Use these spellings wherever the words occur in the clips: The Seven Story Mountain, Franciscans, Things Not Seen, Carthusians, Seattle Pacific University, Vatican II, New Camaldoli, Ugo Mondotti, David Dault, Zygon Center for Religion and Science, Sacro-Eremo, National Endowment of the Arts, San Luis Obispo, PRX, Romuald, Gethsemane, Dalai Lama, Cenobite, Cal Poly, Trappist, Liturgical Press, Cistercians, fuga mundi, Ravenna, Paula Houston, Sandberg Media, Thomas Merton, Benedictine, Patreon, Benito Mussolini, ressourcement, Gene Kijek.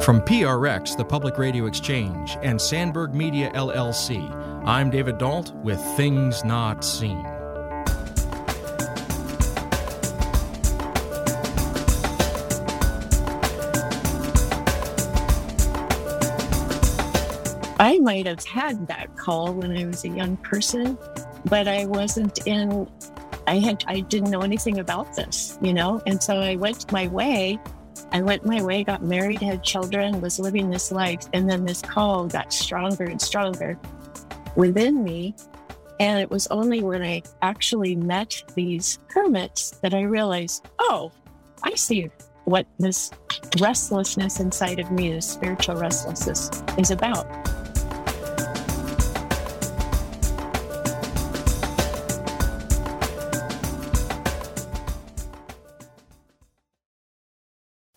From PRX, the Public Radio Exchange, and Sandberg Media, LLC, I'm David Dault with Things Not Seen. I might have had that call when I was a young person, but I didn't know anything about this, you know? And so I went my way, got married, had children, was living this life. And then this call got stronger and stronger within me. And it was only when I actually met these hermits that I realized, oh, I see what this restlessness inside of me, this spiritual restlessness, is about.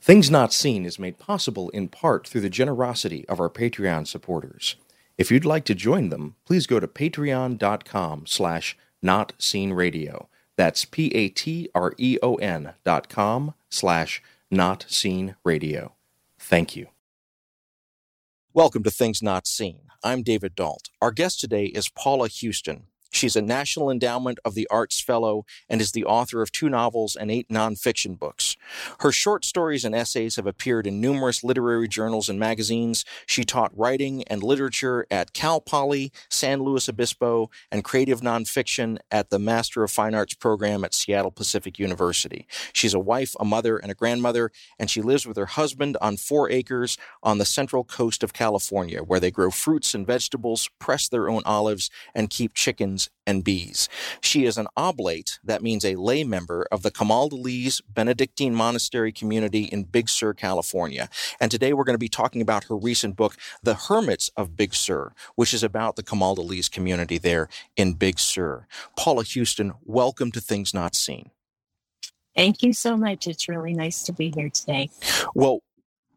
Things Not Seen is made possible in part through the generosity of our Patreon supporters. If you'd like to join them, please go to patreon.com/notseenradio. That's patreon.com/notseenradio. Thank you. Welcome to Things Not Seen. I'm David Dault. Our guest today is Paula Houston. She's a National Endowment of the Arts Fellow and is the author of 2 novels and 8 nonfiction books. Her short stories and essays have appeared in numerous literary journals and magazines. She taught writing and literature at Cal Poly, San Luis Obispo, and creative nonfiction at the Master of Fine Arts program at Seattle Pacific University. She's a wife, a mother, and a grandmother, and she lives with her husband on 4 acres on the central coast of California, where they grow fruits and vegetables, press their own olives, and keep chickens and bees. She is an oblate, that means a lay member, of the Camaldoli's Benedictine monastery community in Big Sur, California. And today we're going to be talking about her recent book, The Hermits of Big Sur, which is about the Camaldoli's community there in Big Sur. Paula Houston, welcome to Things Not Seen. Thank you so much. It's really nice to be here today. Well,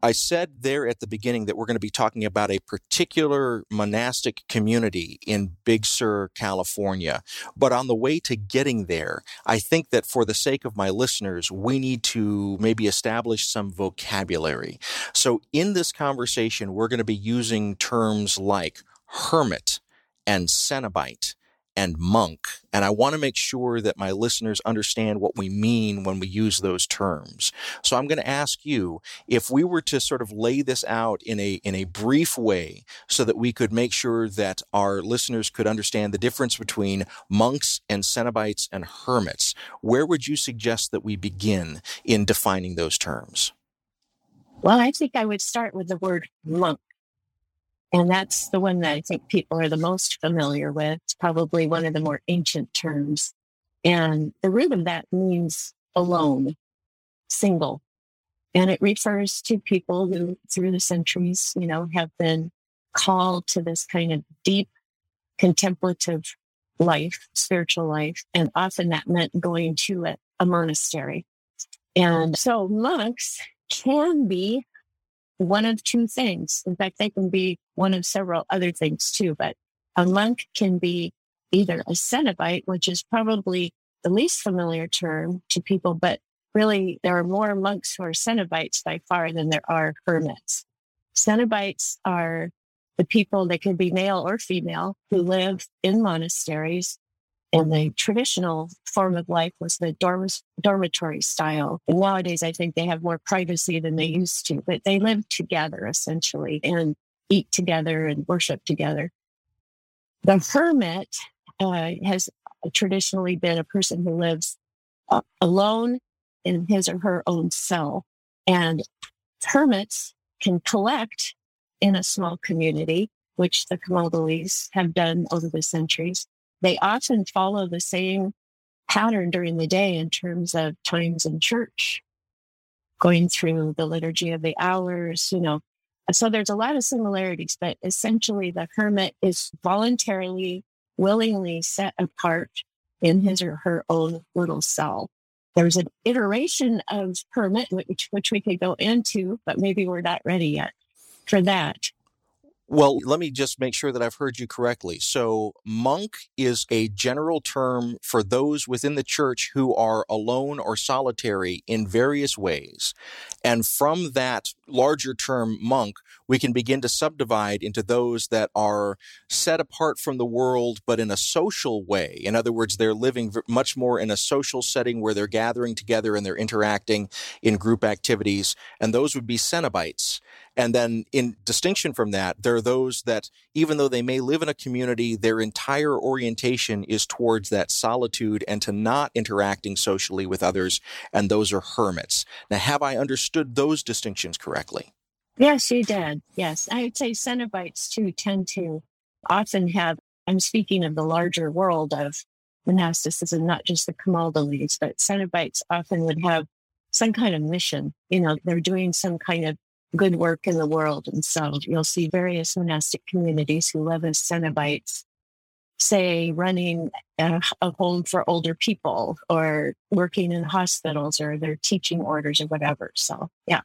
I said there at the beginning that we're going to be talking about a particular monastic community in Big Sur, California. But on the way to getting there, I think that for the sake of my listeners, we need to maybe establish some vocabulary. So in this conversation, we're going to be using terms like hermit and cenobite and monk. And I want to make sure that my listeners understand what we mean when we use those terms. So I'm going to ask you, if we were to sort of lay this out in a brief way so that we could make sure that our listeners could understand the difference between monks and cenobites and hermits, where would you suggest that we begin in defining those terms? Well, I think I would start with the word monk. And that's the one that I think people are the most familiar with. It's probably one of the more ancient terms. And the root of that means alone, single. And it refers to people who, through the centuries, you know, have been called to this kind of deep contemplative life, spiritual life. And often that meant going to a monastery. And so monks can be one of 2 things. In fact, they can be one of several other things too, but a monk can be either a cenobite, which is probably the least familiar term to people, but really there are more monks who are cenobites by far than there are hermits. Cenobites are the people, they could be male or female, who live in monasteries. And the traditional form of life was the dormitory style. And nowadays, I think they have more privacy than they used to, but they live together essentially and eat together and worship together. The hermit has traditionally been a person who lives alone in his or her own cell. And hermits can collect in a small community, which the Camaldolese have done over the centuries. They often follow the same pattern during the day in terms of times in church. going through the Liturgy of the Hours, you know. So there's a lot of similarities, but essentially the hermit is voluntarily, willingly set apart in his or her own little cell. There's an iteration of hermit, which we could go into, but maybe we're not ready yet for that. Well, let me just make sure that I've heard you correctly. So monk is a general term for those within the church who are alone or solitary in various ways. And from that larger term monk, we can begin to subdivide into those that are set apart from the world, but in a social way. In other words, they're living much more in a social setting where they're gathering together and they're interacting in group activities. And those would be cenobites. And then in distinction from that, there are those that, even though they may live in a community, their entire orientation is towards that solitude and to not interacting socially with others, and those are hermits. Now, have I understood those distinctions correctly? Yes, you did. Yes. I would say cenobites, too, tend to often have, I'm speaking of the larger world of monasticism, not just the Camaldolis, but cenobites often would have some kind of mission. You know, they're doing some kind of good work in the world. And so you'll see various monastic communities who live as cenobites, say running a home for older people or working in hospitals or their teaching orders or whatever. So, yeah.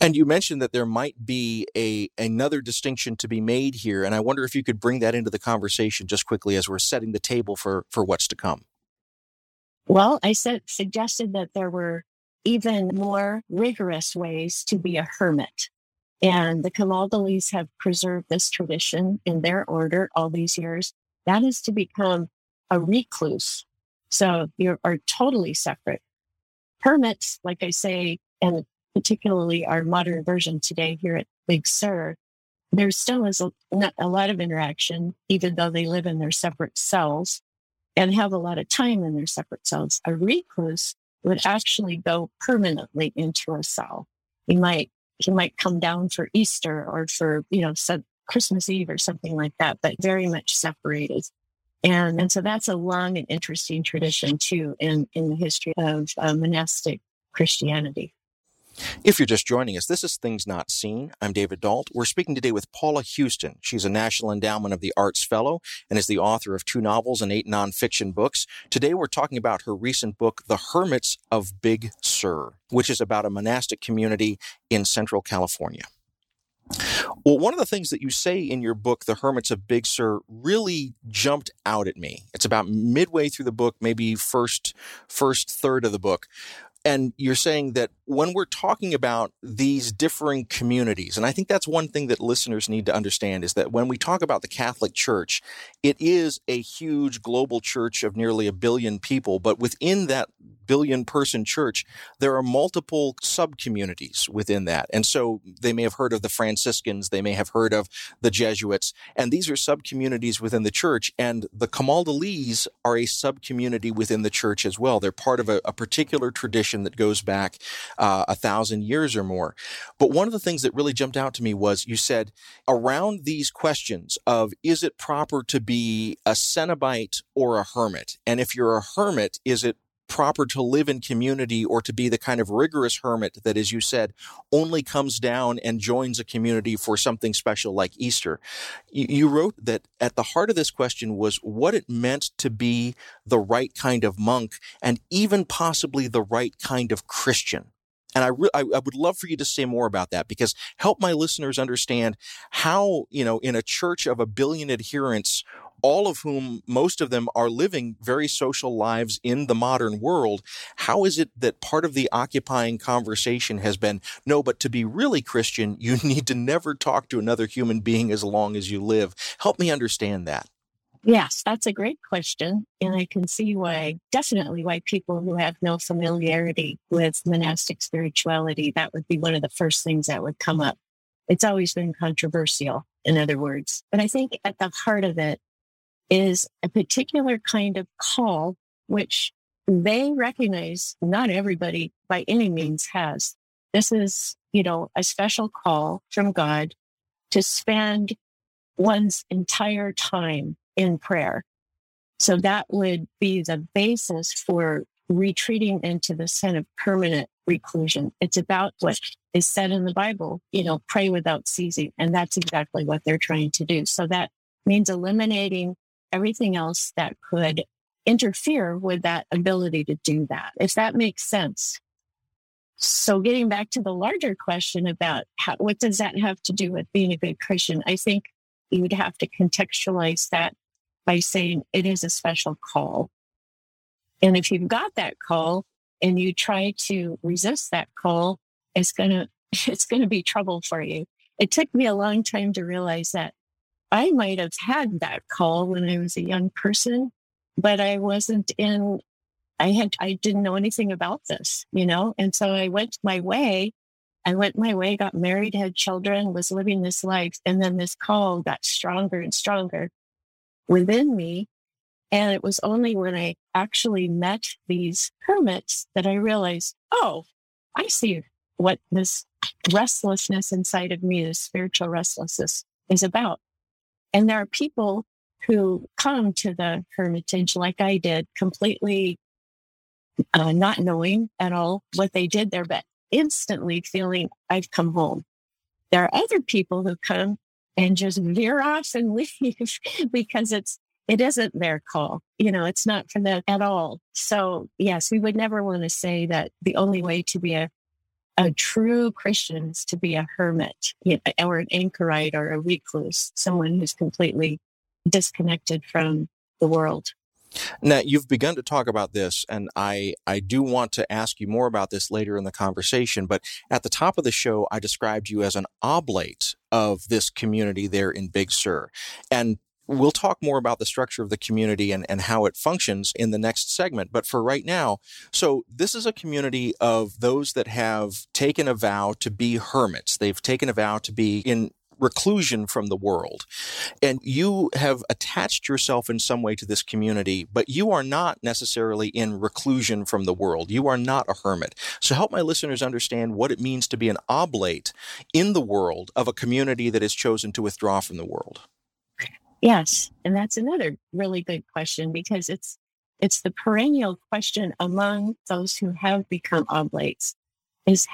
And you mentioned that there might be another distinction to be made here. And I wonder if you could bring that into the conversation just quickly as we're setting the table for what's to come. Well, I suggested that there were even more rigorous ways to be a hermit. And the Camaldolis have preserved this tradition in their order all these years. That is to become a recluse. So you are totally separate. Hermits, like I say, and particularly our modern version today here at Big Sur, there still is a lot of interaction, even though they live in their separate cells and have a lot of time in their separate cells. A recluse would actually go permanently into a cell. He might come down for Easter or for, you know, Christmas Eve or something like that, but very much separated. And so that's a long and interesting tradition, too, in the history of monastic Christianity. If you're just joining us, this is Things Not Seen. I'm David Dault. We're speaking today with Paula Houston. She's a National Endowment of the Arts Fellow and is the author of 2 novels and 8 nonfiction books. Today, we're talking about her recent book, The Hermits of Big Sur, which is about a monastic community in Central California. Well, one of the things that you say in your book, The Hermits of Big Sur, really jumped out at me. It's about midway through the book, maybe first third of the book. And you're saying that when we're talking about these differing communities, and I think that's one thing that listeners need to understand is that when we talk about the Catholic Church, it is a huge global church of nearly 1 billion people. But within that 1 billion person church, there are multiple sub-communities within that. And so they may have heard of the Franciscans, they may have heard of the Jesuits, and these are sub-communities within the church. And the Camaldolis are a sub-community within the church as well. They're part of a particular tradition that goes back 1,000 years or more. But one of the things that really jumped out to me was you said around these questions of, is it proper to be a cenobite or a hermit? And if you're a hermit, is it proper to live in community or to be the kind of rigorous hermit that, as you said, only comes down and joins a community for something special like Easter? You wrote that at the heart of this question was what it meant to be the right kind of monk and even possibly the right kind of Christian. And I would love for you to say more about that, because help my listeners understand how, you know, in a church of 1 billion adherents, all of whom, most of them are living very social lives in the modern world. How is it that part of the occupying conversation has been, no, but to be really Christian, you need to never talk to another human being as long as you live? Help me understand that. Yes, that's a great question. And I can see why people who have no familiarity with monastic spirituality, that would be one of the first things that would come up. It's always been controversial, in other words. But I think at the heart of it, is a particular kind of call, which they recognize not everybody by any means has. This is, you know, a special call from God to spend one's entire time in prayer. So that would be the basis for retreating into the sense of permanent reclusion. It's about what is said in the Bible, you know, pray without ceasing. And that's exactly what they're trying to do. So that means eliminating everything else that could interfere with that ability to do that, if that makes sense. So getting back to the larger question about how, what does that have to do with being a good Christian? I think you would have to contextualize that by saying it is a special call. And if you've got that call and you try to resist that call, it's going to be trouble for you. It took me a long time to realize that I might have had that call when I was a young person, but I didn't know anything about this, you know? And so I went my way, got married, had children, was living this life. And then this call got stronger and stronger within me. And it was only when I actually met these hermits that I realized, oh, I see what this restlessness inside of me, this spiritual restlessness, is about. And there are people who come to the hermitage like I did, completely not knowing at all what they did there, but instantly feeling I've come home. There are other people who come and just veer off and leave because it isn't their call. You know, it's not for them at all. So yes, we would never want to say that the only way to be a true Christian is to be a hermit, you know, or an anchorite or a recluse, someone who's completely disconnected from the world. Now, you've begun to talk about this, and I do want to ask you more about this later in the conversation, but at the top of the show, I described you as an oblate of this community there in Big Sur. And we'll talk more about the structure of the community and how it functions in the next segment. But for right now, so this is a community of those that have taken a vow to be hermits. They've taken a vow to be in reclusion from the world. And you have attached yourself in some way to this community, but you are not necessarily in reclusion from the world. You are not a hermit. So help my listeners understand what it means to be an oblate in the world of a community that has chosen to withdraw from the world. Yes. And that's another really good question, because it's the perennial question among those who have become oblates is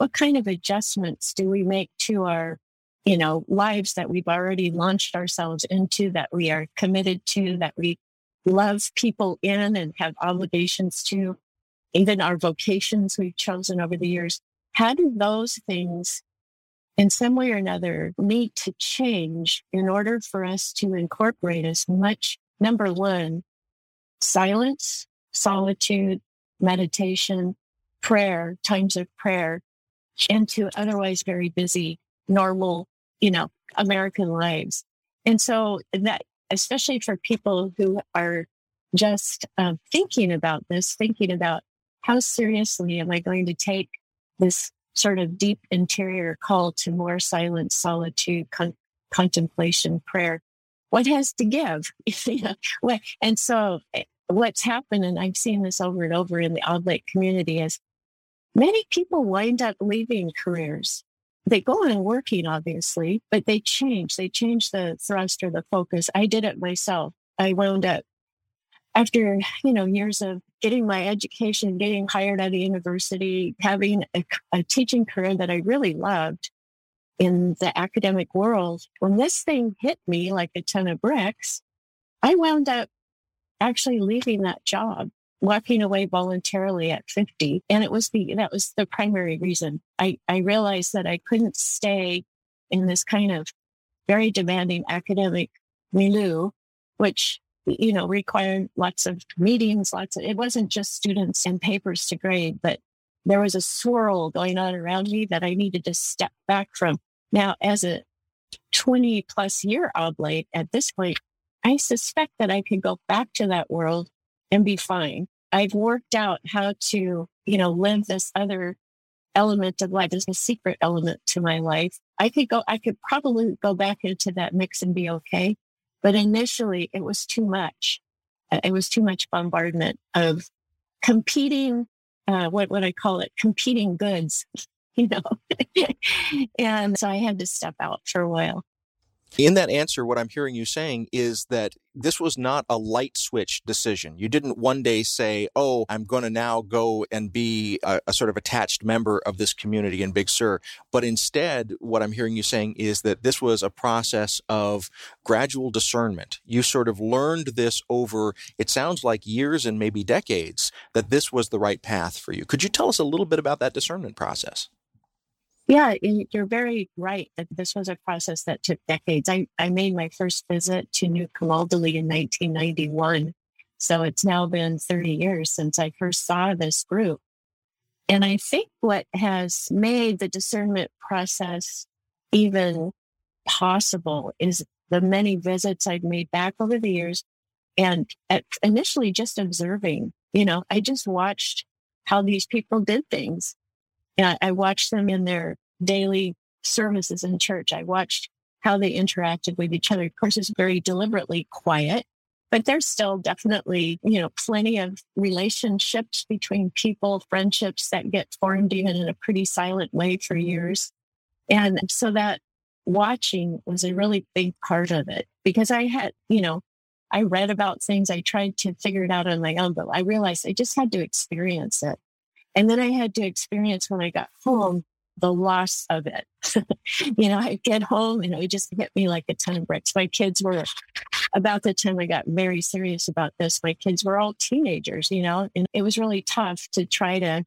what kind of adjustments do we make to our, you know, lives that we've already launched ourselves into, that we are committed to, that we love people in and have obligations to, even our vocations we've chosen over the years? How do those things in some way or another need to change in order for us to incorporate as much, number one, silence, solitude, meditation, prayer, times of prayer, into otherwise very busy, normal, you know, American lives? And so that, especially for people who are just thinking about this, thinking about how seriously am I going to take this sort of deep interior call to more silence, solitude, contemplation, prayer, what has to give? And so what's happened, and I've seen this over and over in the oblate community, is many people wind up leaving careers. They go on working, obviously, but they change. They change the thrust or the focus. I did it myself. I wound up, after, you know, years of getting my education, getting hired at a university, having a teaching career that I really loved in the academic world, when this thing hit me like a ton of bricks, I wound up actually leaving that job, walking away voluntarily at 50. And that was the primary reason. I realized that I couldn't stay in this kind of very demanding academic milieu, which, you know, required lots of meetings, it wasn't just students and papers to grade, but there was a swirl going on around me that I needed to step back from. Now, as a 20 plus year oblate at this point, I suspect that I could go back to that world and be fine. I've worked out how to, you know, live this other element of life. There's a secret element to my life. I could probably go back into that mix and be okay. But initially it was too much. It was too much bombardment of competing, what would I call it? Competing goods, you know? And so I had to step out for a while. In that answer, what I'm hearing you saying is that this was not a light switch decision. You didn't one day say, oh, I'm going to now go and be a sort of attached member of this community in Big Sur. But instead, what I'm hearing you saying is that this was a process of gradual discernment. You sort of learned this over, it sounds like, years and maybe decades, that this was the right path for you. Could you tell us a little bit about that discernment process? Yeah, you're very right that this was a process that took decades. I made my first visit to New Camaldoli in 1991. So it's now been 30 years since I first saw this group. And I think what has made the discernment process even possible is the many visits I've made back over the years. And initially just observing, I just watched how these people did things. And I watched them in their daily services in church. I watched how they interacted with each other. Of course, it's very deliberately quiet, but there's still definitely, plenty of relationships between people, friendships that get formed even in a pretty silent way for years. And so that watching was a really big part of it, because I had, I read about things. I tried to figure it out on my own, but I realized I just had to experience it. And then I had to experience, when I got home, the loss of it. I'd get home and it would just hit me like a ton of bricks. My kids were, about the time I got very serious about this, my kids were all teenagers, and it was really tough to try to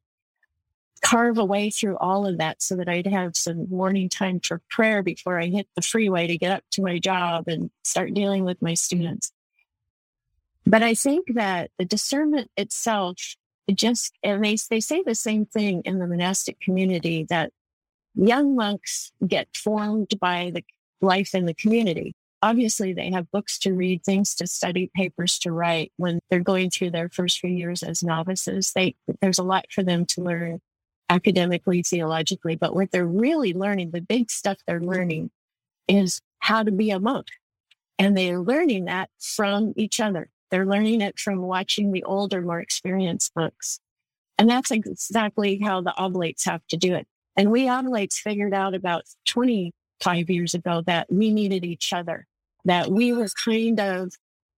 carve a way through all of that so that I'd have some morning time for prayer before I hit the freeway to get up to my job and start dealing with my students. But I think that the discernment itself, they say the same thing in the monastic community, that young monks get formed by the life in the community. Obviously, they have books to read, things to study, papers to write. When they're going through their first few years as novices, there's a lot for them to learn academically, theologically. But what they're really learning, the big stuff they're learning, is how to be a monk. And they are learning that from each other. They're learning it from watching the older, more experienced monks. And that's exactly how the oblates have to do it. And we oblates figured out about 25 years ago that we needed each other, that we were kind of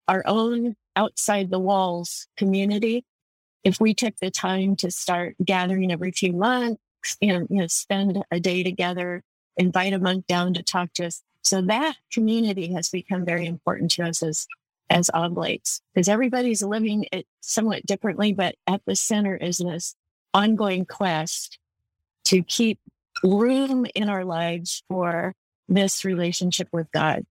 our own outside the walls community. If we took the time to start gathering every few months and spend a day together, invite a monk down to talk to us. So that community has become very important to us as oblates, because everybody's living it somewhat differently, but at the center is this ongoing quest to keep room in our lives for this relationship with God.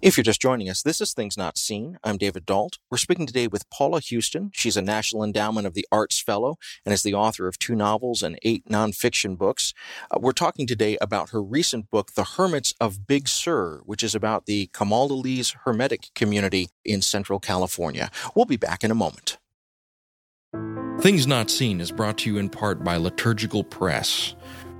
If you're just joining us, this is Things Not Seen. I'm David Dault. We're speaking today with Paula Houston. She's a National Endowment of the Arts Fellow and is the author of 2 novels and 8 nonfiction books. We're talking today about her recent book, The Hermits of Big Sur, which is about the Camaldolese hermetic community in Central California. We'll be back in a moment. Things Not Seen is brought to you in part by Liturgical Press.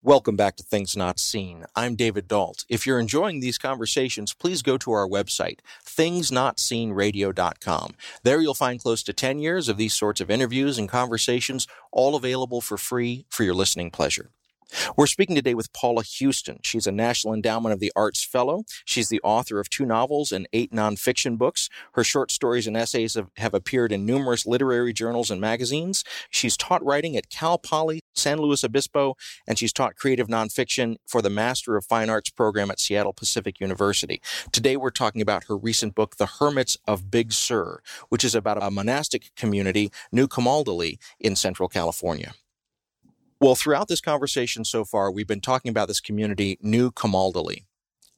Welcome back to Things Not Seen. I'm David Dault. If you're enjoying these conversations, please go to our website, thingsnotseenradio.com. There you'll find close to 10 years of these sorts of interviews and conversations, all available for free for your listening pleasure. We're speaking today with Paula Houston. She's a National Endowment of the Arts Fellow. She's the author of 2 novels and 8 nonfiction books. Her short stories and essays have appeared in numerous literary journals and magazines. She's taught writing at Cal Poly, San Luis Obispo, and she's taught creative nonfiction for the Master of Fine Arts program at Seattle Pacific University. Today, we're talking about her recent book, The Hermits of Big Sur, which is about a monastic community, New Camaldoli, in Central California. Well, throughout this conversation so far, we've been talking about this community, New Camaldoli.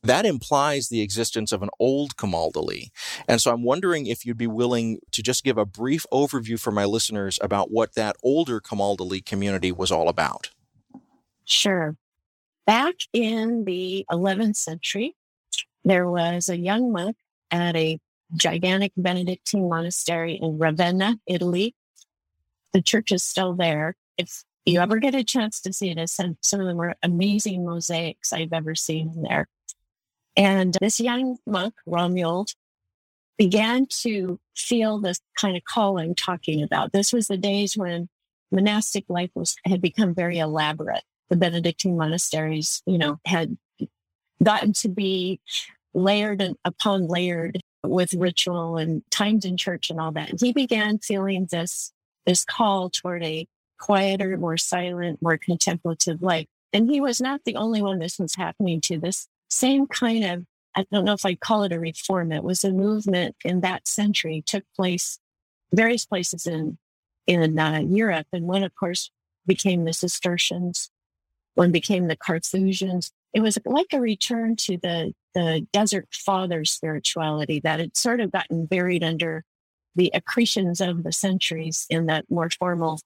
that implies the existence of an old Camaldoli. And so I'm wondering if you'd be willing to just give a brief overview for my listeners about what that older Camaldoli community was all about. Sure. Back in the 11th century, there was a young monk at a gigantic Benedictine monastery in Ravenna, Italy. The church is still there. If you ever get a chance to see it, it's some of the more amazing mosaics I've ever seen in there. And this young monk, Romuald, began to feel this kind of call I'm talking about. This was the days when monastic life had become very elaborate. The Benedictine monasteries, had gotten to be layered and upon layered with ritual and times in church and all that. And he began feeling this call toward a quieter, more silent, more contemplative life. And he was not the only one this was happening to. This same kind of, I don't know if I'd call it a reform, it was a movement in that century, took place various places in Europe. And one, of course, became the Cistercians. One became the Carthusians. It was like a return to the Desert Father spirituality that had sort of gotten buried under the accretions of the centuries in that more formal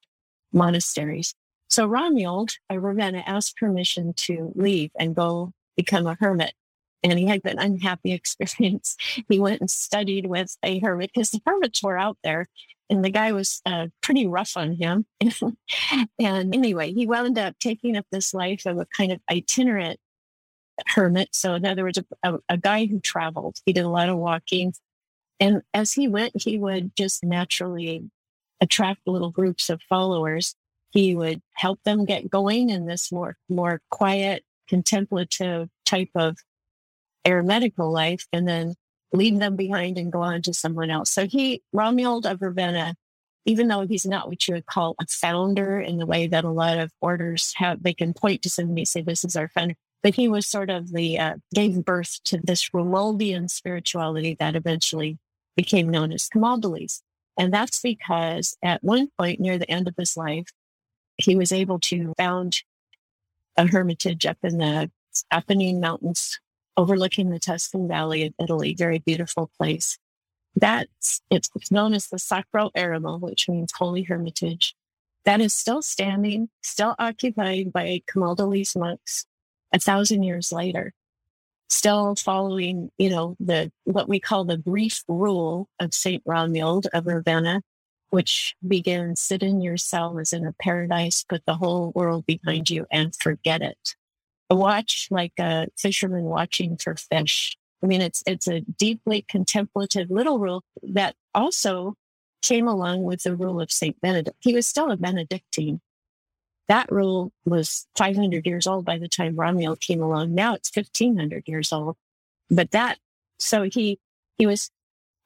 monasteries. So Romuald, a Ravenna, asked permission to leave and go become a hermit. And he had an unhappy experience. He went and studied with a hermit because the hermits were out there. And the guy was pretty rough on him. And anyway, he wound up taking up this life of a kind of itinerant hermit. So in other words, a guy who traveled. He did a lot of walking. And as he went, he would just naturally attract little groups of followers. He would help them get going in this more quiet, contemplative type of eremitical life. And then leave them behind and go on to someone else. So Romuald of Ravenna, even though he's not what you would call a founder in the way that a lot of orders have, they can point to somebody and say, this is our founder. But he was sort of gave birth to this Romualdian spirituality that eventually became known as Camaldolis. And that's because at one point near the end of his life, he was able to found a hermitage up in the Apennine Mountains overlooking the Tuscan Valley of Italy, very beautiful place. It's known as the Sacro-Eremo, which means Holy Hermitage. That is still standing, still occupied by Camaldolese monks 1,000 years later, still following, what we call the brief rule of St. Romuald of Ravenna, which begins, sit in your cell as in a paradise, put the whole world behind you and forget it. Watch like a fisherman watching for fish. I mean, it's a deeply contemplative little rule that also came along with the rule of St. Benedict. He was still a Benedictine. That rule was 500 years old by the time Romuald came along. Now it's 1,500 years old. But he was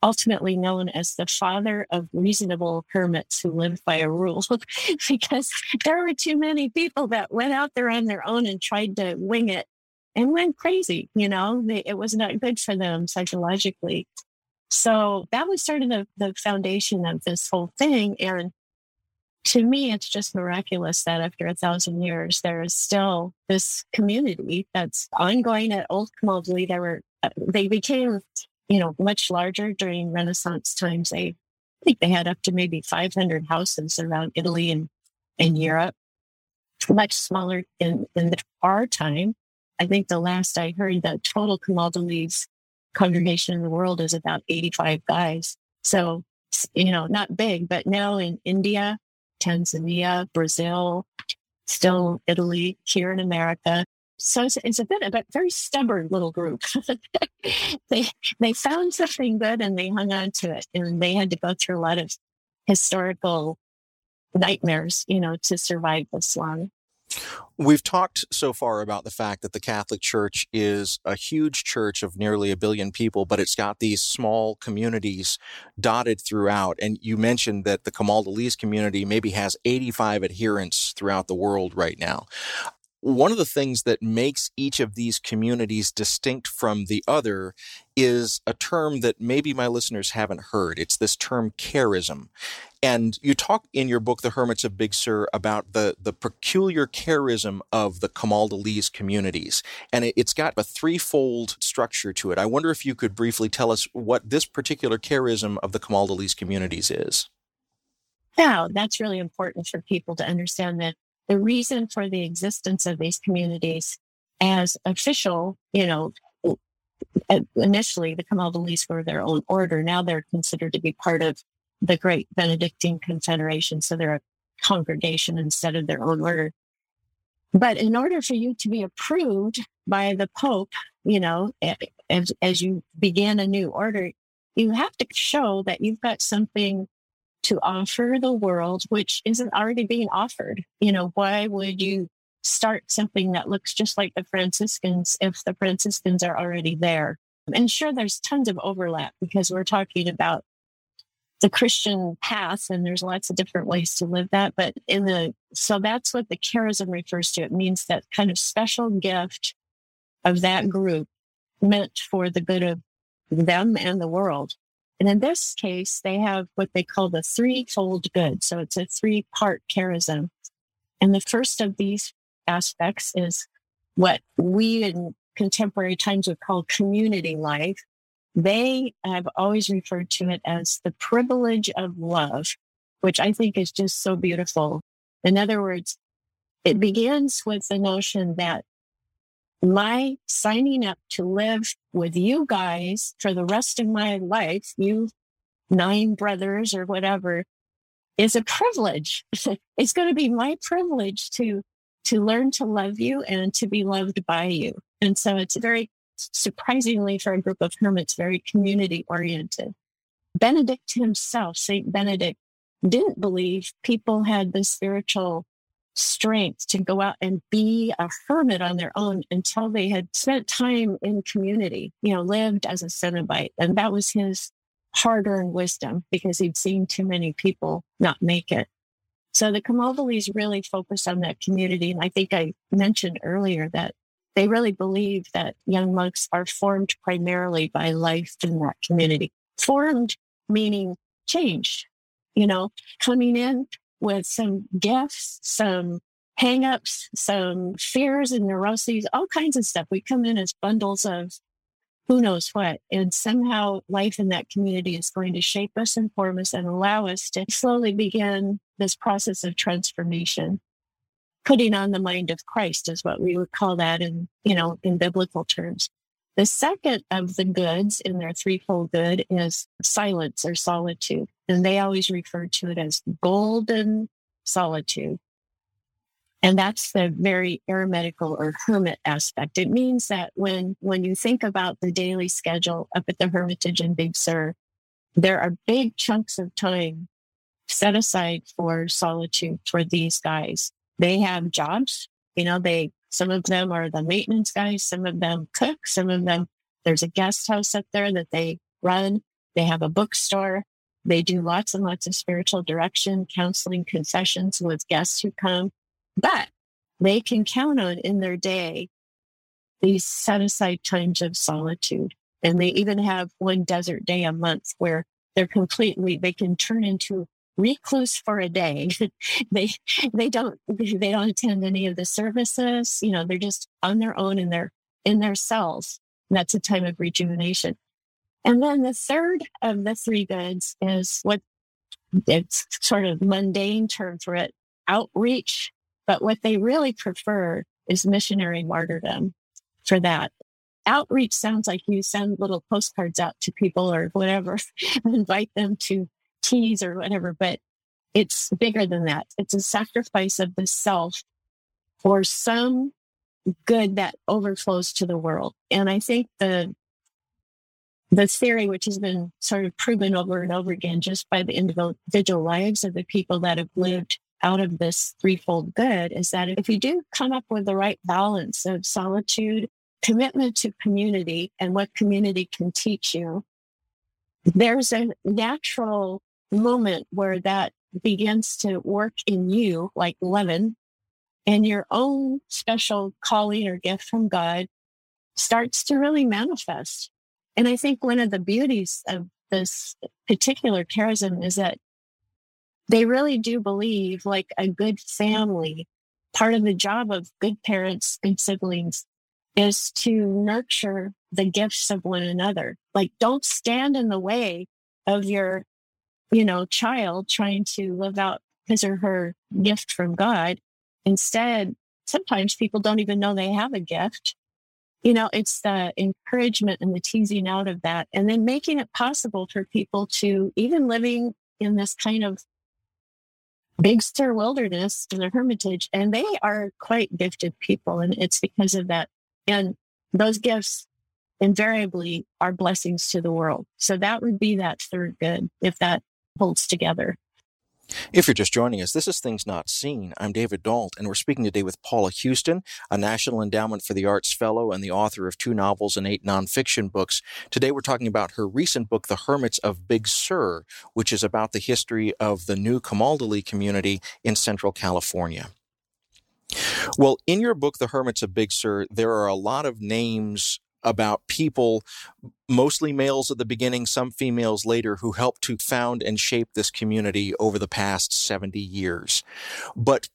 ultimately known as the father of reasonable hermits who lived by a rule because there were too many people that went out there on their own and tried to wing it and went crazy. It was not good for them psychologically. So that was sort of the foundation of this whole thing. And to me, it's just miraculous that after 1,000 years, there is still this community that's ongoing at Old Camaldoli. They became much larger during Renaissance times. I think they had up to maybe 500 houses around Italy and Europe, much smaller in our time. I think the last I heard, the total Camaldolese congregation in the world is about 85 guys. So, not big, but now in India, Tanzania, Brazil, still Italy, here in America. So it's a bit of a very stubborn little group. They found something good and they hung on to it. And they had to go through a lot of historical nightmares, to survive this long. We've talked so far about the fact that the Catholic Church is a huge church of nearly 1 billion people, but it's got these small communities dotted throughout. And you mentioned that the Camaldolese community maybe has 85 adherents throughout the world right now. One of the things that makes each of these communities distinct from the other is a term that maybe my listeners haven't heard. It's this term charism. And you talk in your book, The Hermits of Big Sur, about the peculiar charism of the Camaldolese communities. And it's got a threefold structure to it. I wonder if you could briefly tell us what this particular charism of the Camaldolese communities is. Yeah, that's really important for people to understand that the reason for the existence of these communities as official, initially the Camaldolese were their own order. Now they're considered to be part of the great Benedictine Confederation. So they're a congregation instead of their own order. But in order for you to be approved by the Pope, as you begin a new order, you have to show that you've got something to offer the world, which isn't already being offered. Why would you start something that looks just like the Franciscans if the Franciscans are already there? And sure, there's tons of overlap because we're talking about the Christian path, and there's lots of different ways to live that. But so that's what the charism refers to. It means that kind of special gift of that group meant for the good of them and the world. And in this case, they have what they call the threefold good. So it's a three-part charism. And the first of these aspects is what we in contemporary times would call community life. They have always referred to it as the privilege of love, which I think is just so beautiful. In other words, it begins with the notion that my signing up to live with you guys for the rest of my life, you 9 brothers or whatever, is a privilege. It's going to be my privilege to learn to love you and to be loved by you. And so it's very surprisingly for a group of hermits, very community oriented. Benedict himself, Saint Benedict, didn't believe people had the spiritual strength to go out and be a hermit on their own until they had spent time in community, lived as a Cenobite. And that was his hard-earned wisdom because he'd seen too many people not make it. So the Camaldolese really focus on that community. And I think I mentioned earlier that they really believe that young monks are formed primarily by life in that community. Formed meaning changed, coming in with some gifts, some hang-ups, some fears and neuroses, all kinds of stuff. We come in as bundles of who knows what. And somehow life in that community is going to shape us and form us and allow us to slowly begin this process of transformation. Putting on the mind of Christ is what we would call that in biblical terms. The second of the goods in their threefold good is silence or solitude. And they always refer to it as golden solitude. And that's the very eremitical or hermit aspect. It means that when you think about the daily schedule up at the Hermitage in Big Sur, there are big chunks of time set aside for solitude for these guys. They have jobs, some of them are the maintenance guys, some of them cook, some of them, there's a guest house up there that they run. They have a bookstore. They do lots and lots of spiritual direction, counseling, confessions with guests who come. But they can count on in their day these set-aside times of solitude. And they even have one desert day a month where they can turn into recluse for a day. They don't attend any of the services. They're just on their own in their cells. And that's a time of rejuvenation. And then the third of the three goods is what it's sort of mundane term for it, outreach. But what they really prefer is missionary martyrdom for that. Outreach sounds like you send little postcards out to people or whatever, and invite them to teas or whatever, but it's bigger than that. It's a sacrifice of the self for some good that overflows to the world. And I think the theory, which has been sort of proven over and over again just by the individual lives of the people that have lived out of this threefold good, is that if you do come up with the right balance of solitude, commitment to community, and what community can teach you, there's a natural moment where that begins to work in you like leaven, and your own special calling or gift from God starts to really manifest. And I think one of the beauties of this particular charism is that they really do believe, like a good family, part of the job of good parents and siblings is to nurture the gifts of one another. Like, don't stand in the way of your, child trying to live out his or her gift from God. Instead, sometimes people don't even know they have a gift. It's the encouragement and the teasing out of that, and then making it possible for people to, even living in this kind of Big Sur wilderness in their hermitage, and they are quite gifted people, and it's because of that. And those gifts invariably are blessings to the world. So that would be that third good, if that holds together. If you're just joining us, this is Things Not Seen. I'm David Dault, and we're speaking today with Paula Houston, a National Endowment for the Arts fellow and the author of 2 novels and 8 nonfiction books. Today we're talking about her recent book, The Hermits of Big Sur, which is about the history of the New Camaldoli community in Central California. Well, in your book, The Hermits of Big Sur, there are a lot of names about people, mostly males at the beginning, some females later, who helped to found and shape this community over the past 70 years. But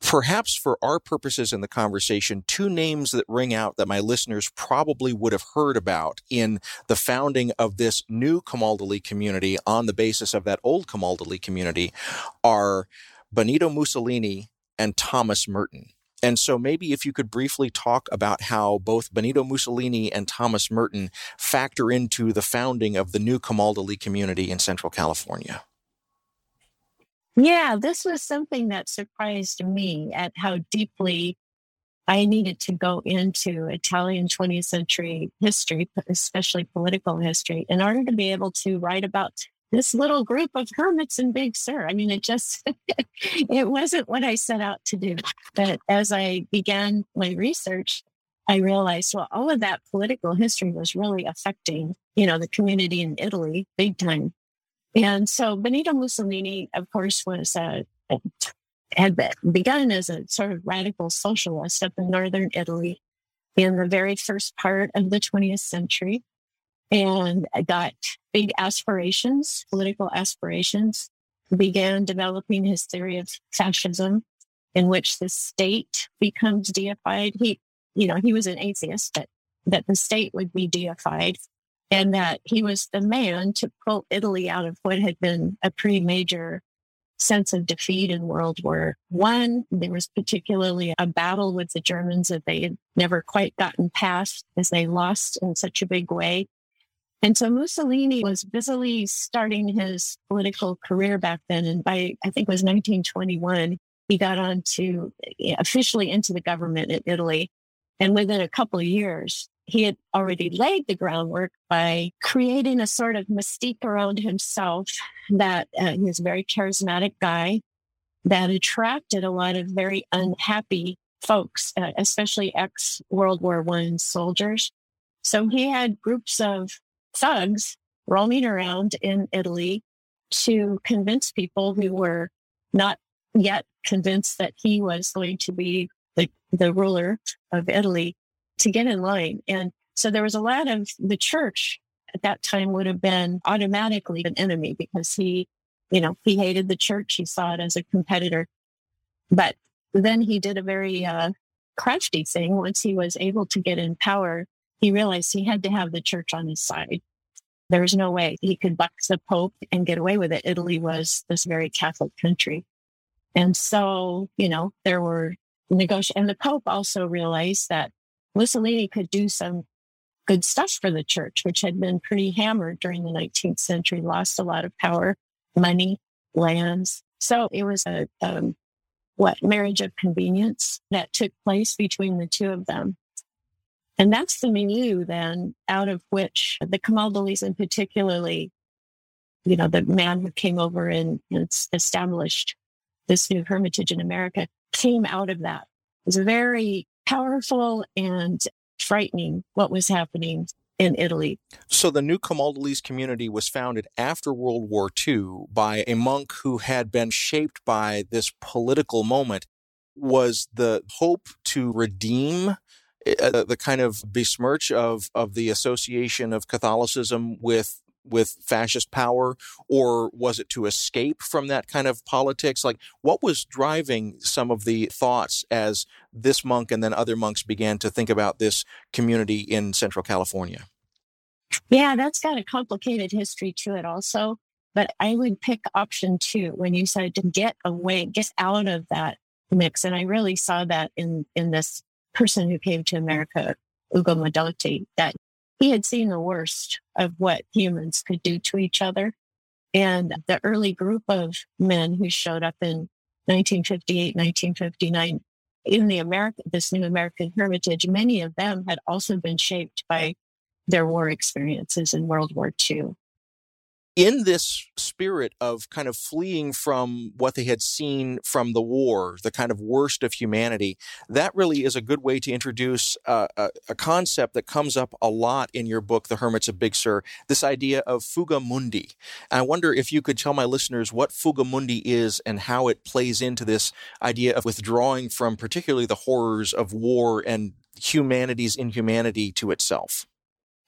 perhaps for our purposes in the conversation, 2 names that ring out that my listeners probably would have heard about in the founding of this new Camaldoli community on the basis of that old Camaldoli community are Benito Mussolini and Thomas Merton. And so maybe if you could briefly talk about how both Benito Mussolini and Thomas Merton factor into the founding of the new Camaldoli community in Central California. Yeah, this was something that surprised me at how deeply I needed to go into Italian 20th century history, especially political history, in order to be able to write about this little group of hermits in Big Sur. I mean, it wasn't what I set out to do. But as I began my research, I realized, well, all of that political history was really affecting, the community in Italy big time. And so Benito Mussolini, of course, had begun as a sort of radical socialist up in northern Italy in the very first part of the 20th century. And got big aspirations, political aspirations, began developing his theory of fascism, in which the state becomes deified. He was an atheist, but that the state would be deified, and that he was the man to pull Italy out of what had been a pretty major sense of defeat in World War I. There was particularly a battle with the Germans that they had never quite gotten past, as they lost in such a big way. And so Mussolini was busily starting his political career back then. And by, I think it was 1921, he got on to officially into the government in Italy. And within a couple of years, he had already laid the groundwork by creating a sort of mystique around himself that he was a very charismatic guy that attracted a lot of very unhappy folks, especially ex-World War I soldiers. So he had groups of thugs roaming around in Italy to convince people who were not yet convinced that he was going to be the ruler of Italy to get in line. And so there was a lot of the church at that time would have been automatically an enemy because he hated the church. He saw it as a competitor. But then he did a very crafty thing. Once he was able to get in power, he realized he had to have the church on his side. There was no way he could buck the Pope and get away with it. Italy was this very Catholic country. And so, there were negotiations. And the Pope also realized that Mussolini could do some good stuff for the church, which had been pretty hammered during the 19th century, lost a lot of power, money, lands. So it was a marriage of convenience that took place between the two of them. And that's the milieu then, out of which the Camaldolis, and particularly, the man who came over and established this new hermitage in America, came out of that. It was very powerful and frightening what was happening in Italy. So the new Camaldolese community was founded after World War II by a monk who had been shaped by this political moment. was the hope to redeem the kind of besmirch of the association of Catholicism with fascist power, or was it to escape from that kind of politics? Like, what was driving some of the thoughts as this monk and then other monks began to think about this community in Central California? Yeah, that's got a complicated history to it also. But I would pick option two when you said to get away, get out of that mix. And I really saw that in this person who came to America, Ugo Mondotti, that he had seen the worst of what humans could do to each other. And the early group of men who showed up in 1958, 1959, in the America, this new American heritage, many of them had also been shaped by their war experiences in World War II. In this spirit of kind of fleeing from what they had seen from the war, the kind of worst of humanity, that really is a good way to introduce a concept that comes up a lot in your book, The Hermits of Big Sur, this idea of fuga mundi. I wonder if you could tell my listeners what fuga mundi is and how it plays into this idea of withdrawing from particularly the horrors of war and humanity's inhumanity to itself.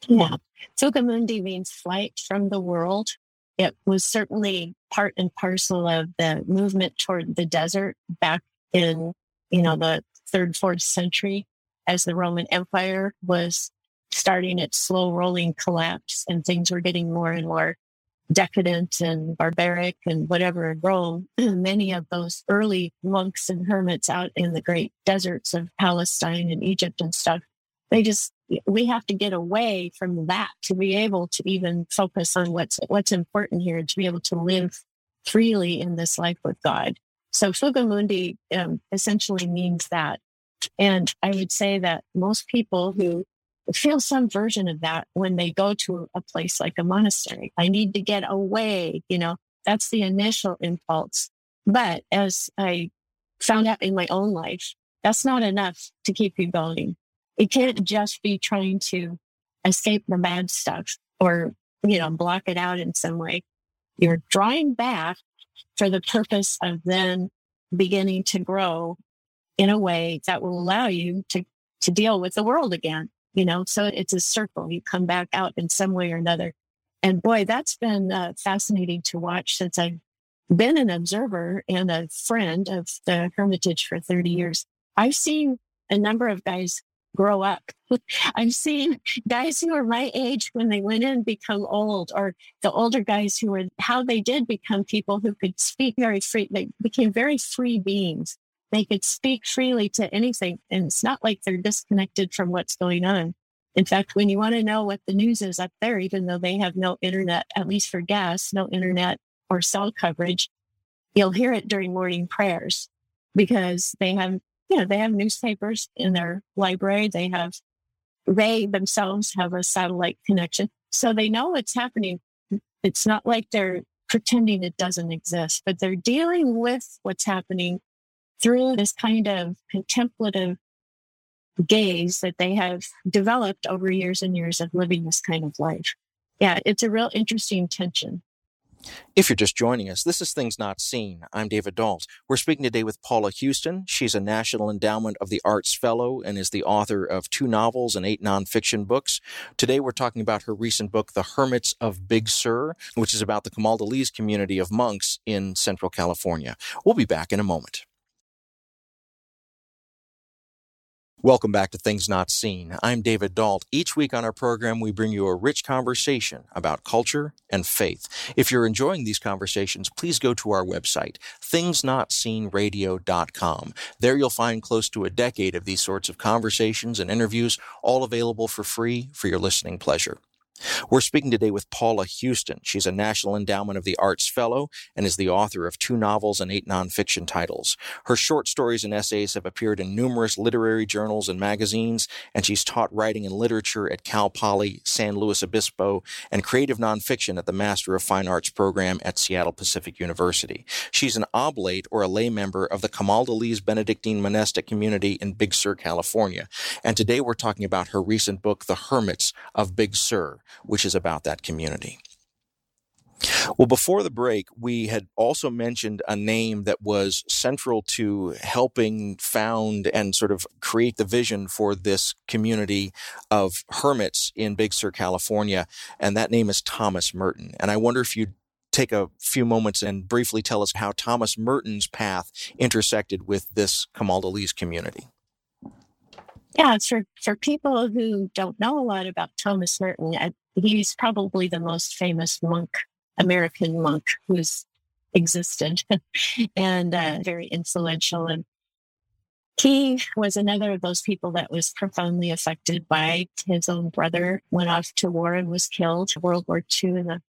Yeah. Fuga mundi means flight from the world. It was certainly part and parcel of the movement toward the desert back in, the 3rd, 4th century, as the Roman Empire was starting its slow rolling collapse and things were getting more and more decadent and barbaric and whatever in Rome. Many of those early monks and hermits out in the great deserts of Palestine and Egypt and stuff, we have to get away from that to be able to even focus on what's important here, to be able to live freely in this life with God. So fuga mundi essentially means that. And I would say that most people who feel some version of that when they go to a place like a monastery, I need to get away, that's the initial impulse. But as I found out in my own life, that's not enough to keep you going. It can't just be trying to escape the bad stuff or, block it out in some way. You're drawing back for the purpose of then beginning to grow in a way that will allow you to deal with the world again, So it's a circle. You come back out in some way or another. And boy, that's been fascinating to watch since I've been an observer and a friend of the Hermitage for 30 years. I've seen a number of guys grow up. I've seen guys who are my age when they went in become old, or the older guys who were how they did become people who could speak very free. They became very free beings. They could speak freely to anything. And it's not like they're disconnected from what's going on. In fact, when you want to know what the news is up there, even though they have no internet, at least for gas, no internet or cell coverage, you'll hear it during morning prayers because they have they have newspapers in their library. They themselves have a satellite connection. So they know what's happening. It's not like they're pretending it doesn't exist, but they're dealing with what's happening through this kind of contemplative gaze that they have developed over years and years of living this kind of life. Yeah, it's a real interesting tension. If you're just joining us, this is Things Not Seen. I'm David Dault. We're speaking today with Paula Houston. She's a National Endowment of the Arts Fellow and is the author of 2 novels and 8 nonfiction books. Today we're talking about her recent book, The Hermits of Big Sur, which is about the Camaldolese community of monks in Central California. We'll be back in a moment. Welcome back to Things Not Seen. I'm David Dault. Each week on our program, we bring you a rich conversation about culture and faith. If you're enjoying these conversations, please go to our website, thingsnotseenradio.com. There you'll find close to a decade of these sorts of conversations and interviews, all available for free for your listening pleasure. We're speaking today with Paula Houston. She's a National Endowment of the Arts Fellow and is the author of 2 novels and 8 nonfiction titles. Her short stories and essays have appeared in numerous literary journals and magazines, and she's taught writing and literature at Cal Poly, San Luis Obispo, and creative nonfiction at the Master of Fine Arts program at Seattle Pacific University. She's an oblate or a lay member of the Camaldolese Benedictine monastic community in Big Sur, California. And today we're talking about her recent book, The Hermits of Big Sur, which is about that community. Well, before the break, we had also mentioned a name that was central to helping found and sort of create the vision for this community of hermits in Big Sur, California, and that name is Thomas Merton. And I wonder if you'd take a few moments and briefly tell us how Thomas Merton's path intersected with this Camaldolese community. Yeah, for people who don't know a lot about Thomas Merton, he's probably the most famous monk, American monk, who's existed and very influential. And he was another of those people that was profoundly affected by his own brother, went off to war and was killed in World War II in the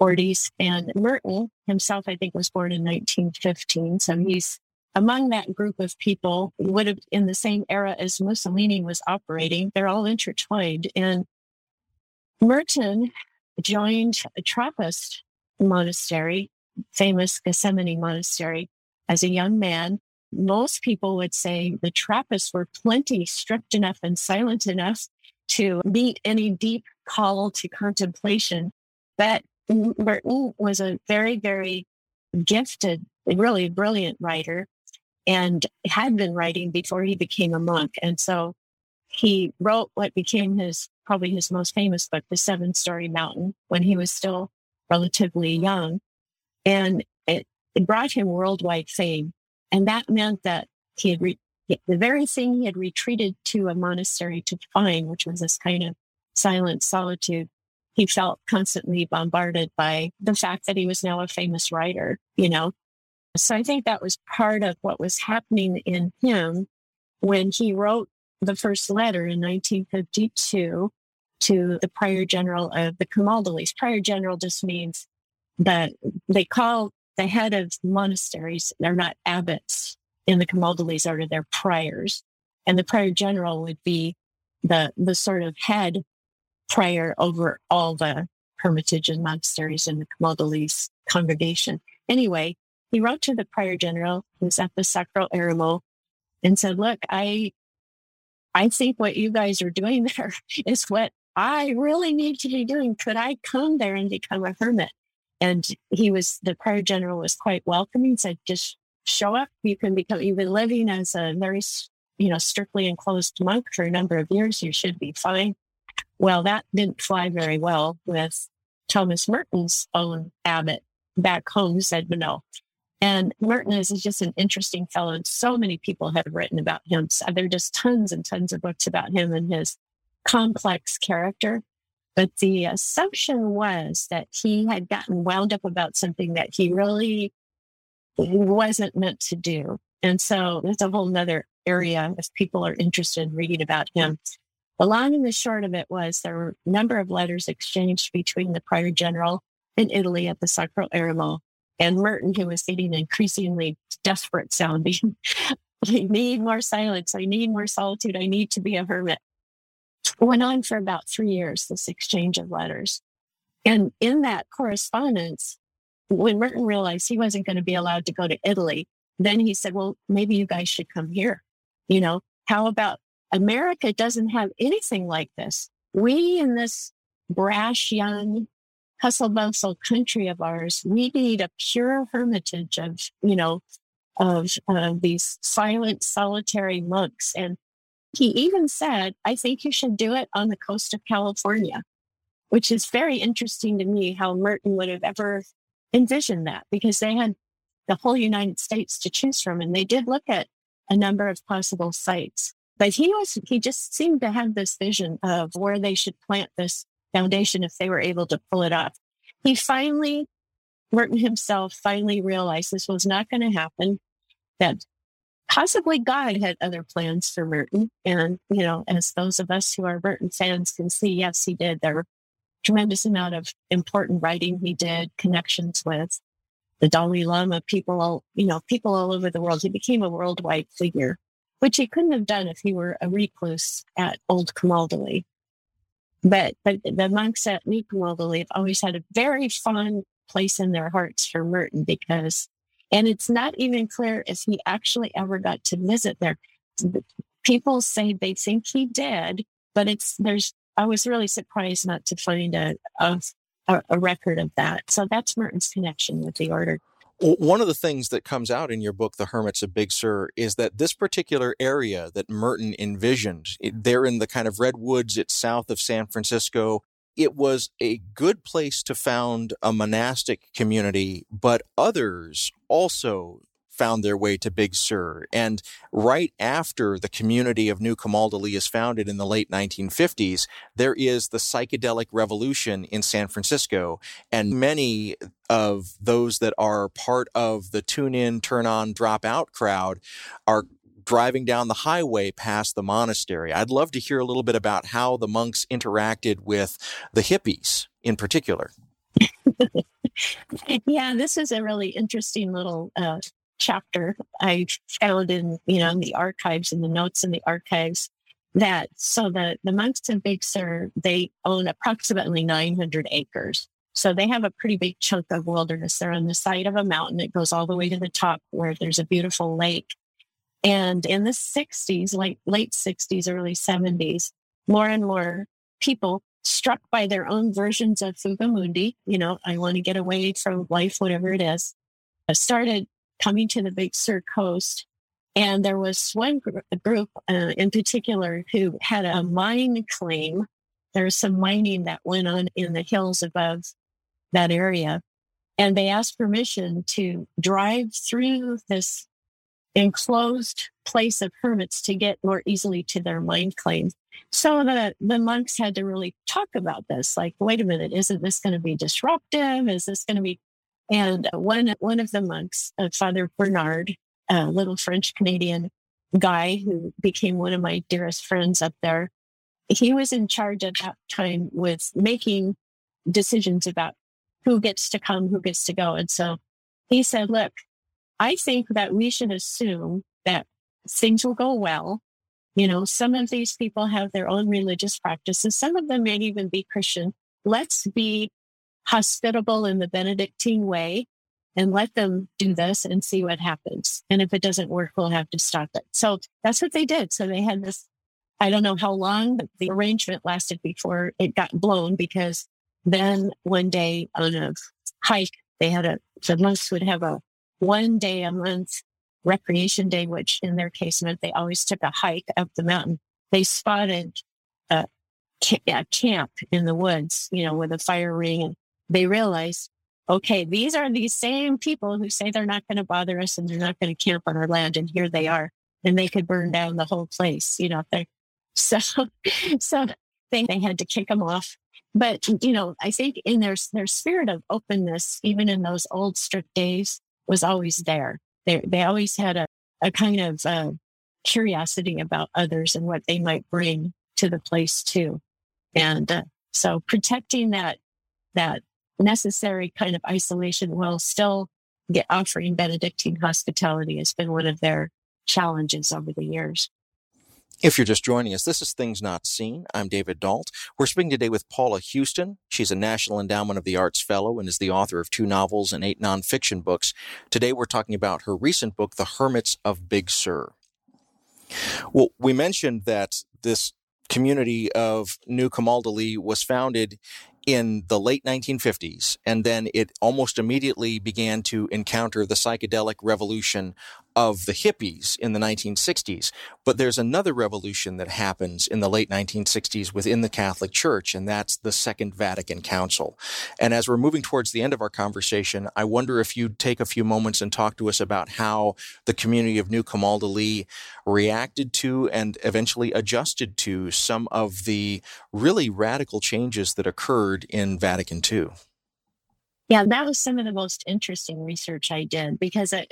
40s. And Merton himself, I think, was born in 1915. So he's among that group of people would have in the same era as Mussolini was operating. They're all intertwined. And Merton joined a Trappist monastery, famous Gethsemane monastery, as a young man. Most people would say the Trappists were plenty strict enough and silent enough to meet any deep call to contemplation. But Merton was a very, very gifted, really brilliant writer and had been writing before he became a monk. And so he wrote what became his most famous book, The Seven Story Mountain, when he was still relatively young. And it brought him worldwide fame. And that meant that he had the very thing he had retreated to a monastery to find, which was this kind of silent solitude, he felt constantly bombarded by the fact that he was now a famous writer, you know. So I think that was part of what was happening in him when he wrote the first letter in 1952 to the prior general of the Camaldolis. Prior general just means that they call the head of monasteries, they're not abbots in the Camaldolis order, they're priors. And the prior general would be the sort of head prior over all the hermitage and monasteries in the Camaldolese congregation. Anyway, he wrote to the prior general, who was at the Sacro-Eremo, and said, look, I think what you guys are doing there is what I really need to be doing. Could I come there and become a hermit? And the prior general was quite welcoming, said, just show up. You've been living as a very, strictly enclosed monk for a number of years. You should be fine. Well, that didn't fly very well with Thomas Merton's own abbot back home, who said no. And Merton is just an interesting fellow. And so many people have written about him. So there are just tons and tons of books about him and his complex character. But the assumption was that he had gotten wound up about something that he really wasn't meant to do. And so that's a whole other area if people are interested in reading about him. The long and the short of it was there were a number of letters exchanged between the prior general in Italy at the Sacro-Eremo and Merton, who was getting increasingly desperate sounding. I need more silence. I need more solitude. I need to be a hermit. It went on for about 3 years, this exchange of letters. And in that correspondence, when Merton realized he wasn't going to be allowed to go to Italy, then he said, well, maybe you guys should come here. You know, how about America doesn't have anything like this. We in this brash, young, hustle-bustle country of ours, we need a pure hermitage of these silent, solitary monks. And he even said, I think you should do it on the coast of California, which is very interesting to me how Merton would have ever envisioned that, because they had the whole United States to choose from. And they did look at a number of possible sites. But he just seemed to have this vision of where they should plant this foundation if they were able to pull it off. Merton himself finally realized this was not going to happen, that possibly God had other plans for Merton. And, as those of us who are Merton fans can see, yes, he did. There were a tremendous amount of important writing he did, connections with the Dalai Lama, people all over the world. He became a worldwide figure, which he couldn't have done if he were a recluse at Old Camaldoli. But the monks at New Camaldoli have always had a very fond place in their hearts for Merton, and it's not even clear if he actually ever got to visit there. People say they think he did, but I was really surprised not to find a a record of that. So that's Merton's connection with the order. One of the things that comes out in your book, The Hermits of Big Sur, is that this particular area that Merton envisioned, they're in the kind of redwoods, it's south of San Francisco. It was a good place to found a monastic community, but others also found their way to Big Sur. And right after the community of New Camaldoli is founded in the late 1950s, there is the psychedelic revolution in San Francisco. And many of those that are part of the tune in, turn on, drop out crowd are driving down the highway past the monastery. I'd love to hear a little bit about how the monks interacted with the hippies in particular. Yeah, this is a really interesting little chapter I found in, in the archives, in the notes in the archives, that so the monks in Big Sur, they own approximately 900 acres. So they have a pretty big chunk of wilderness. They're on the side of a mountain that goes all the way to the top where there's a beautiful lake. And in the 60s, late 60s, early 70s, more and more people struck by their own versions of Fugamundi, I want to get away from life, whatever it is, started coming to the Big Sur coast. And there was one group in particular who had a mine claim. There was some mining that went on in the hills above that area. And they asked permission to drive through this enclosed place of hermits to get more easily to their mine claim. So the monks had to really talk about this, like, wait a minute, isn't this going to be disruptive? Is this going to be? And one of the monks, Father Bernard, a little French-Canadian guy who became one of my dearest friends up there, he was in charge at that time with making decisions about who gets to come, who gets to go. And so he said, look, I think that we should assume that things will go well. Some of these people have their own religious practices. Some of them may even be Christian. Let's be hospitable in the Benedictine way and let them do this and see what happens. And if it doesn't work, we'll have to stop it. So that's what they did. So they had this, I don't know how long, but the arrangement lasted before it got blown, because then one day on a hike, the monks would have a 1 day a month recreation day, which in their case meant they always took a hike up the mountain. They spotted a camp in the woods, with a fire ring. And they realized, okay, these are these same people who say they're not going to bother us and they're not going to camp on our land. And here they are. And they could burn down the whole place, So they had to kick them off. But, I think in their spirit of openness, even in those old strict days, was always there. They always had a kind of curiosity about others and what they might bring to the place too. And so protecting that necessary kind of isolation while still offering Benedictine hospitality has been one of their challenges over the years. If you're just joining us, this is Things Not Seen. I'm David Dault. We're speaking today with Paula Houston. She's a National Endowment of the Arts fellow and is the author of 2 novels and 8 nonfiction books. Today, we're talking about her recent book, The Hermits of Big Sur. Well, we mentioned that this community of New Camaldoli was founded in the late 1950s, and then it almost immediately began to encounter the psychedelic revolution of the hippies in the 1960s. But there's another revolution that happens in the late 1960s within the Catholic Church, and that's the Second Vatican Council. And as we're moving towards the end of our conversation, I wonder if you'd take a few moments and talk to us about how the community of New Camaldoli reacted to and eventually adjusted to some of the really radical changes that occurred in Vatican II. Yeah, that was some of the most interesting research I did, because I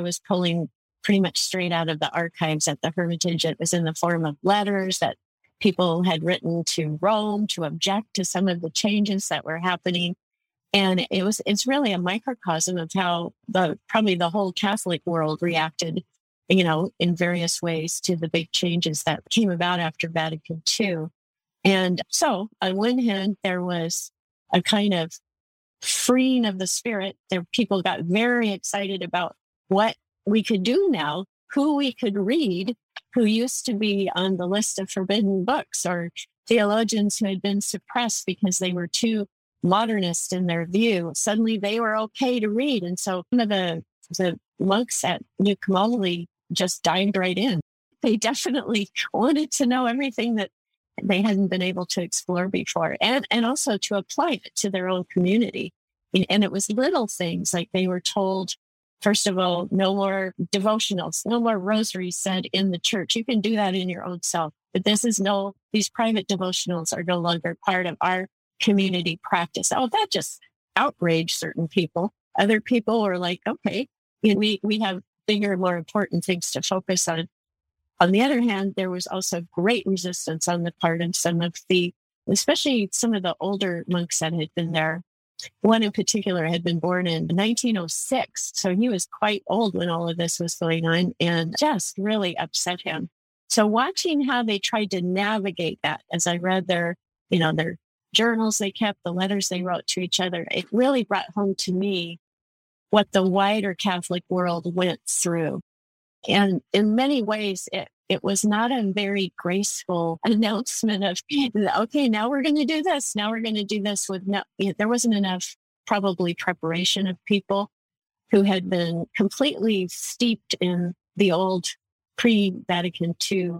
was pulling pretty much straight out of the archives at the Hermitage. It was in the form of letters that people had written to Rome to object to some of the changes that were happening. And it's really a microcosm of how probably the whole Catholic world reacted, in various ways to the big changes that came about after Vatican II. And so on one hand, there was a kind of freeing of the spirit. There, people got very excited about what we could do now, who we could read, who used to be on the list of forbidden books, or theologians who had been suppressed because they were too modernist in their view, suddenly they were okay to read. And so one of the monks at New Camaldoli just dived right in. They definitely wanted to know everything that they hadn't been able to explore before, and also to apply it to their own community. And it was little things like they were told, first of all, no more devotionals, no more rosaries said in the church. You can do that in your own self. But these private devotionals are no longer part of our community practice. Oh, that just outraged certain people. Other people were like, okay, we have bigger, more important things to focus on. On the other hand, there was also great resistance on the part of some of especially some of the older monks that had been there. One in particular had been born in 1906, so he was quite old when all of this was going on, and just really upset him. So watching how they tried to navigate that, as I read their journals they kept, the letters they wrote to each other, it really brought home to me what the wider Catholic world went through. And in many ways, it was not a very graceful announcement of, okay, now we're going to do this. Now we're going to do this there wasn't enough probably preparation of people who had been completely steeped in the old pre-Vatican II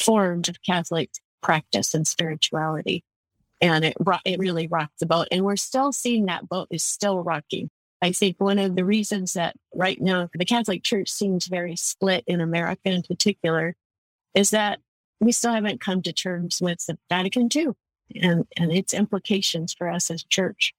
forms of Catholic practice and spirituality. And it really rocked the boat. And we're still seeing that boat is still rocking. I think one of the reasons that right now the Catholic Church seems very split in America in particular is that we still haven't come to terms with the Vatican II and its implications for us as church.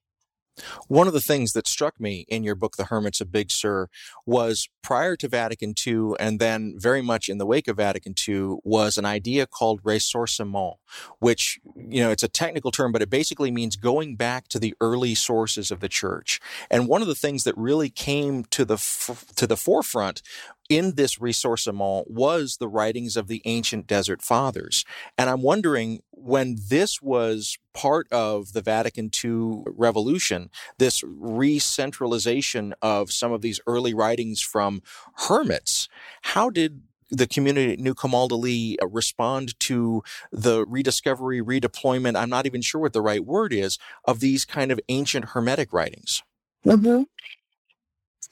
One of the things that struck me in your book, The Hermits of Big Sur, was prior to Vatican II, and then very much in the wake of Vatican II, was an idea called ressourcement, which, it's a technical term, but it basically means going back to the early sources of the church. And one of the things that really came to the forefront in this ressourcement was the writings of the ancient desert fathers. And I'm wondering, when this was part of the Vatican II revolution, this re-centralization of some of these early writings from hermits, how did the community at New Camaldoli respond to the rediscovery, redeployment, I'm not even sure what the right word is, of these kind of ancient hermetic writings? Mm-hmm.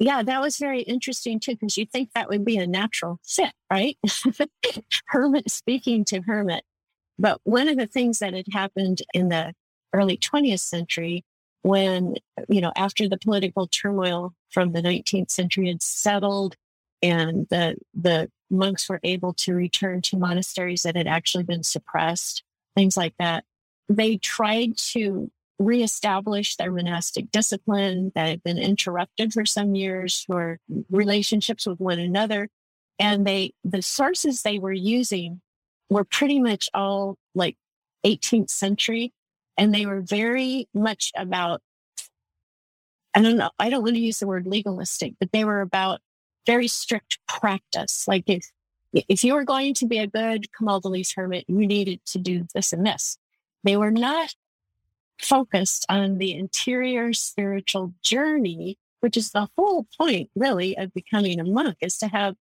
Yeah, that was very interesting, too, because you'd think that would be a natural fit, right? Hermit speaking to hermit. But one of the things that had happened in the early 20th century when, after the political turmoil from the 19th century had settled and the monks were able to return to monasteries that had actually been suppressed, things like that, they tried to reestablish their monastic discipline that had been interrupted for some years, or relationships with one another. And the sources they were using were pretty much all like 18th century. And they were very much about, I don't want to use the word legalistic, but they were about very strict practice. Like if you were going to be a good Camaldolese hermit, you needed to do this and this. They were not focused on the interior spiritual journey, which is the whole point, really, of becoming a monk, is to have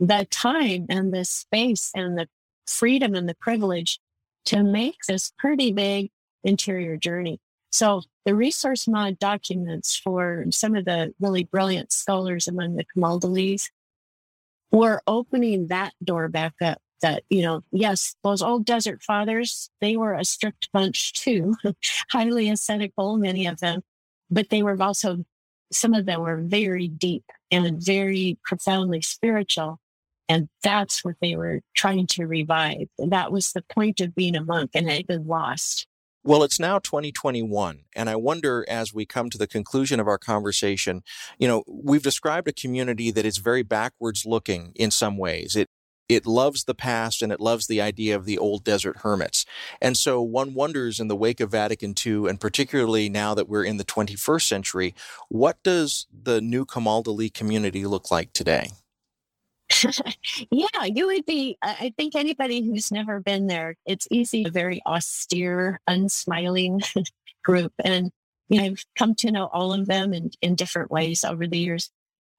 the time and the space and the freedom and the privilege to make this pretty big interior journey. So the ressourcement documents for some of the really brilliant scholars among the Camaldolese were opening that door back up. That, yes, those old desert fathers, they were a strict bunch too, highly ascetical, many of them, but they were also, some of them were very deep and very profoundly spiritual. And that's what they were trying to revive. And that was the point of being a monk, and it had been lost. Well, it's now 2021, and I wonder, as we come to the conclusion of our conversation, we've described a community that is very backwards looking in some ways. It loves the past, and it loves the idea of the old desert hermits. And so one wonders, in the wake of Vatican II, and particularly now that we're in the 21st century, what does the New Camaldoli community look like today? Yeah, you would be, I think anybody who's never been there, it's easy, a very austere, unsmiling group. And I've come to know all of them in different ways over the years.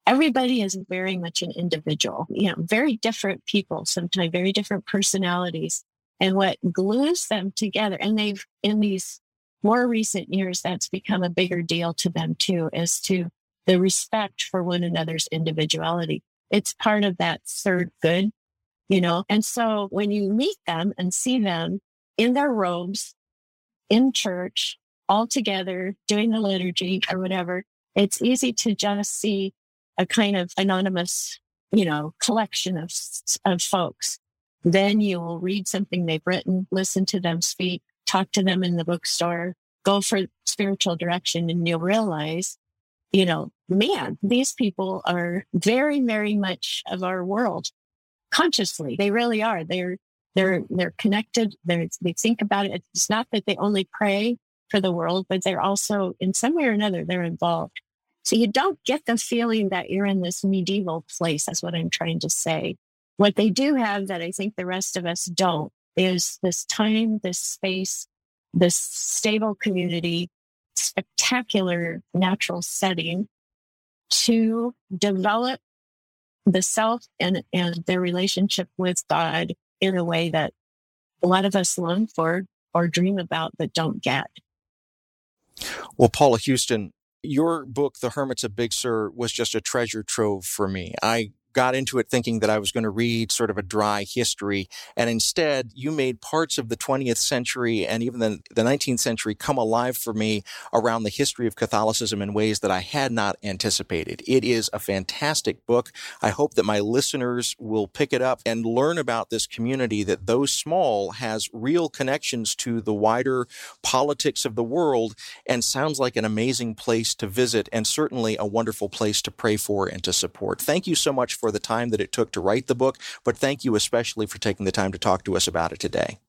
Everybody is very much an individual, very different people, sometimes very different personalities. And what glues them together, and they've, in these more recent years, that's become a bigger deal to them too, as to the respect for one another's individuality. It's part of that third good, you know? And so when you meet them and see them in their robes, in church, all together, doing the liturgy or whatever, it's easy to just see a kind of anonymous, you know, collection of folks. Then you will read something they've written, listen to them speak, talk to them in the bookstore, go for spiritual direction, and you'll realize, you know, man, these people are very, very much of our world consciously. They really are. They're connected. They think about it. It's not that they only pray for the world, but they're also in some way or another, they're involved. So you don't get the feeling that you're in this medieval place. That's what I'm trying to say. What they do have that I think the rest of us don't is this time, this space, this stable community, spectacular natural setting to develop the self and their relationship with God in a way that a lot of us long for or dream about but don't get. Well, Paula Houston, your book, The Hermits of Big Sur, was just a treasure trove for me. I got into it thinking that I was going to read sort of a dry history. And instead, you made parts of the 20th century and even the 19th century come alive for me around the history of Catholicism in ways that I had not anticipated. It is a fantastic book. I hope that my listeners will pick it up and learn about this community that, though small, has real connections to the wider politics of the world and sounds like an amazing place to visit and certainly a wonderful place to pray for and to support. Thank you so much for the time that it took to write the book, but thank you especially for taking the time to talk to us about it today.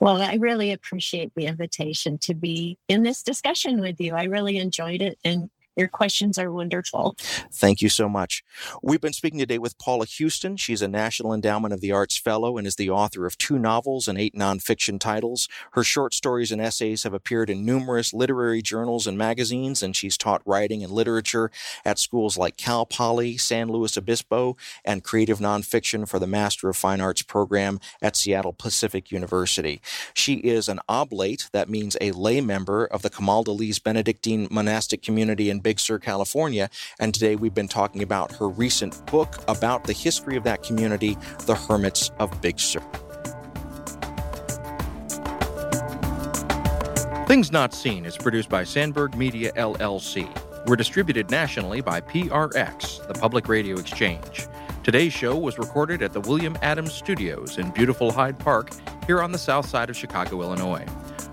Well, I really appreciate the invitation to be in this discussion with you. I really enjoyed it, and your questions are wonderful. Thank you so much. We've been speaking today with Paula Houston. She's a National Endowment of the Arts Fellow and is the author of 2 novels and 8 nonfiction titles. Her short stories and essays have appeared in numerous literary journals and magazines, and she's taught writing and literature at schools like Cal Poly, San Luis Obispo, and creative nonfiction for the Master of Fine Arts program at Seattle Pacific University. She is an oblate, that means a lay member, of the Camaldoli's Benedictine monastic community in Big Sur, California, and today we've been talking about her recent book about the history of that community, The Hermits of Big Sur. Things Not Seen is produced by Sandberg Media, LLC. We're distributed nationally by PRX, the Public Radio Exchange. Today's show was recorded at the William Adams Studios in beautiful Hyde Park, here on the south side of Chicago, Illinois.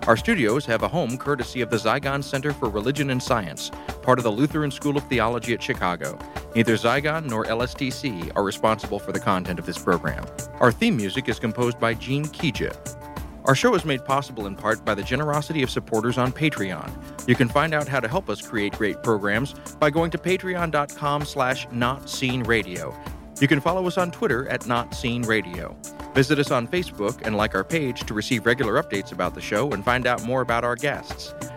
Our studios have a home courtesy of the Zygon Center for Religion and Science, part of the Lutheran School of Theology at Chicago. Neither Zygon nor LSTC are responsible for the content of this program. Our theme music is composed by Gene Kijek. Our show is made possible in part by the generosity of supporters on Patreon. You can find out how to help us create great programs by going to patreon.com/notseenradio. You can follow us on Twitter at @notseenradio. Visit us on Facebook and like our page to receive regular updates about the show and find out more about our guests.